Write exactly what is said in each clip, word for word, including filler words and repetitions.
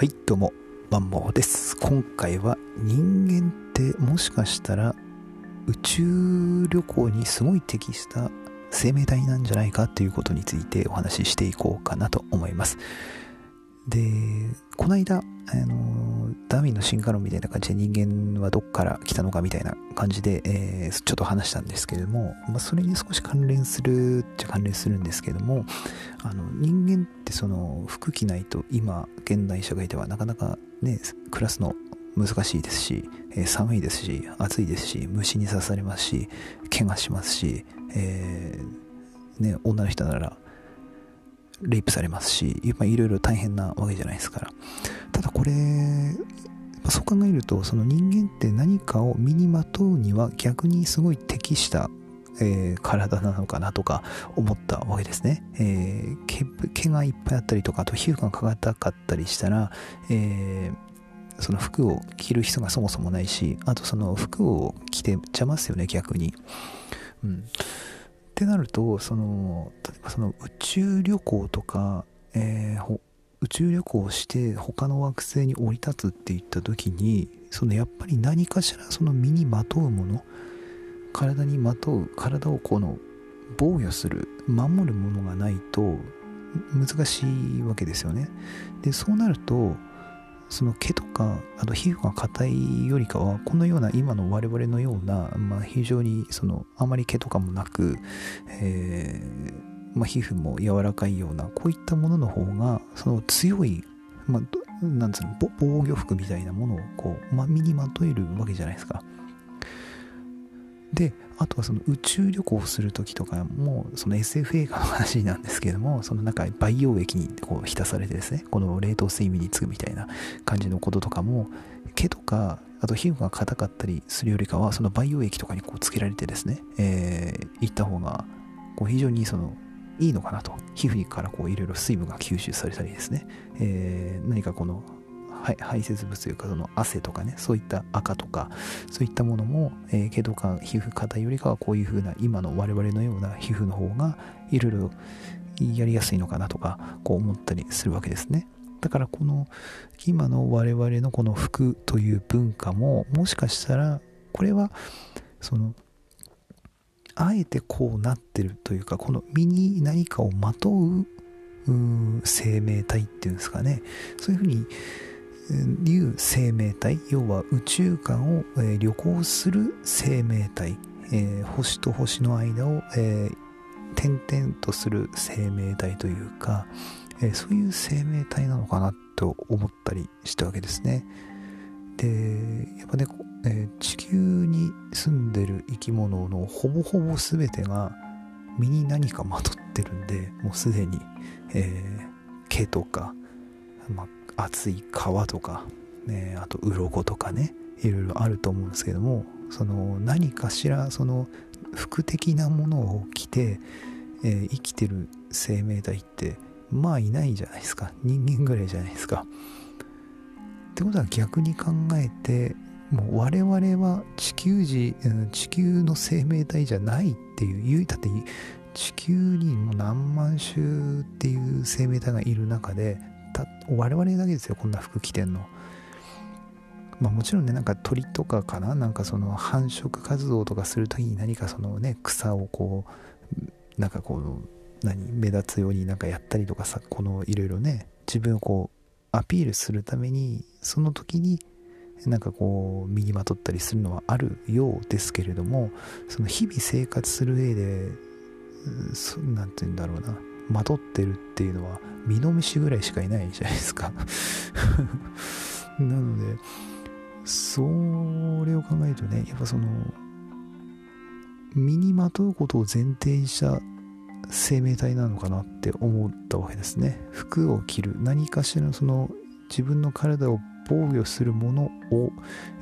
はい、どうもマンモーです。今回は人間ってもしかしたら宇宙旅行にすごい適した生命体なんじゃないかということについてお話ししていこうかなと思います。で、この間あのダーウィンの進化論みたいな感じで人間はどっから来たのかみたいな感じで、えー、ちょっと話したんですけれども、まあ、それに少し関連するっちゃ関連するんですけども、あの人間ってその服着ないと今現代社会ではなかなかね暮らすの難しいですし、えー、寒いですし暑いですし虫に刺されますし怪我しますし、えーね、女の人ならレイプされますし、いろいろ大変なわけじゃないですから。ただこれそう考えると、その人間って何かを身にまとうには逆にすごい適した、えー、体なのかなとか思ったわけですね。えー、毛、毛がいっぱいあったりとか、あと皮膚が硬かったりしたら、えーその服を着る人がそもそもないし、あとその服を着て邪魔っすよね逆に。うん、ってなるとその例えばその宇宙旅行とか、えー、宇宙旅行をして他の惑星に降り立つっていった時に、そのやっぱり何かしらその身にまとうもの、体にまとう体をこの防御する守るものがないと難しいわけですよね。でそうなるとその毛とかあと皮膚が硬いよりかは、このような今の我々のような、まあ、非常にそのあまり毛とかもなく、えーまあ、皮膚も柔らかいようなこういったものの方がその強い、まあ、なんつうの防御服みたいなものをこう、まあ、身にまとえるわけじゃないですか。であとはその宇宙旅行をする時とかも、その エスエフ 映画の話なんですけども、そのなんか培養液にこう浸されてですね、この冷凍睡眠につくみたいな感じのこととかも、毛とかあと皮膚が硬かったりするよりかはその培養液とかにこうつけられてですね、えー、行った方がこう非常にそのいいのかなと。皮膚からこういろいろ水分が吸収されたりですね、えー、何かこのはい、排泄物というかその汗とかね、そういった赤とかそういったものも、えー、毛とか皮膚型よりかはこういう風な今の我々のような皮膚の方がいろいろやりやすいのかなとかこう思ったりするわけですね。だからこの今の我々のこの服という文化も、もしかしたらこれはそのあえてこうなってるというか、この身に何かをまとう、うーん生命体っていうんですかね、そういう風にいう生命体、要は宇宙間を、えー、旅行する生命体、えー、星と星の間を、えー、点々とする生命体というか、えー、そういう生命体なのかなと思ったりしたわけですね。でやっぱね、えー、地球に住んでる生き物のほぼほぼ全てが身に何かまとってるんで、もうすでに、えー、毛とか、まあ厚い皮とか、ね、あと鱗とかね、いろいろあると思うんですけども、その何かしらその服的なものを着て、えー、生きてる生命体ってまあいないじゃないですか。人間ぐらいじゃないですか。ってことは逆に考えて、もう我々は地球時、地球の生命体じゃないっていう、だって地球にも何万種っていう生命体がいる中で、我々だけですよこんな服着てんの。まあもちろんね、なんか鳥とかかな、なんかその繁殖活動とかするときに何かそのね草をこうなんかこう何目立つようになんかやったりとかさ、このいろいろね自分をこうアピールするためにその時になんかこう身にまとったりするのはあるようですけれども、その日々生活する上でなんて言うんだろうな、まとってるっていうのは身の虫ぐらいしかいないじゃないですかなのでそれを考えるとね、やっぱその身にまとうことを前提にした生命体なのかなって思ったわけですね。服を着る何かしらのその自分の体を防御するものを、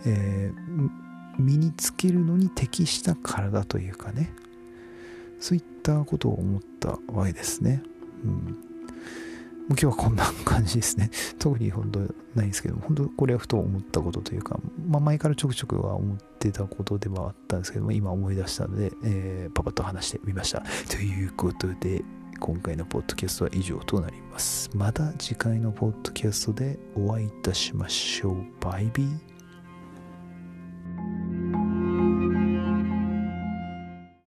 えー、身につけるのに適した体というかね、そういったことを思ったわけですね。うん、もう今日はこんな感じですね。特に本当ないんですけども、本当これはふと思ったことというか、まあ、前からちょくちょくは思ってたことではあったんですけども、今思い出したので、えー、パパッと話してみました。ということで今回のポッドキャストは以上となります。また次回のポッドキャストでお会いいたしましょう。バイビー。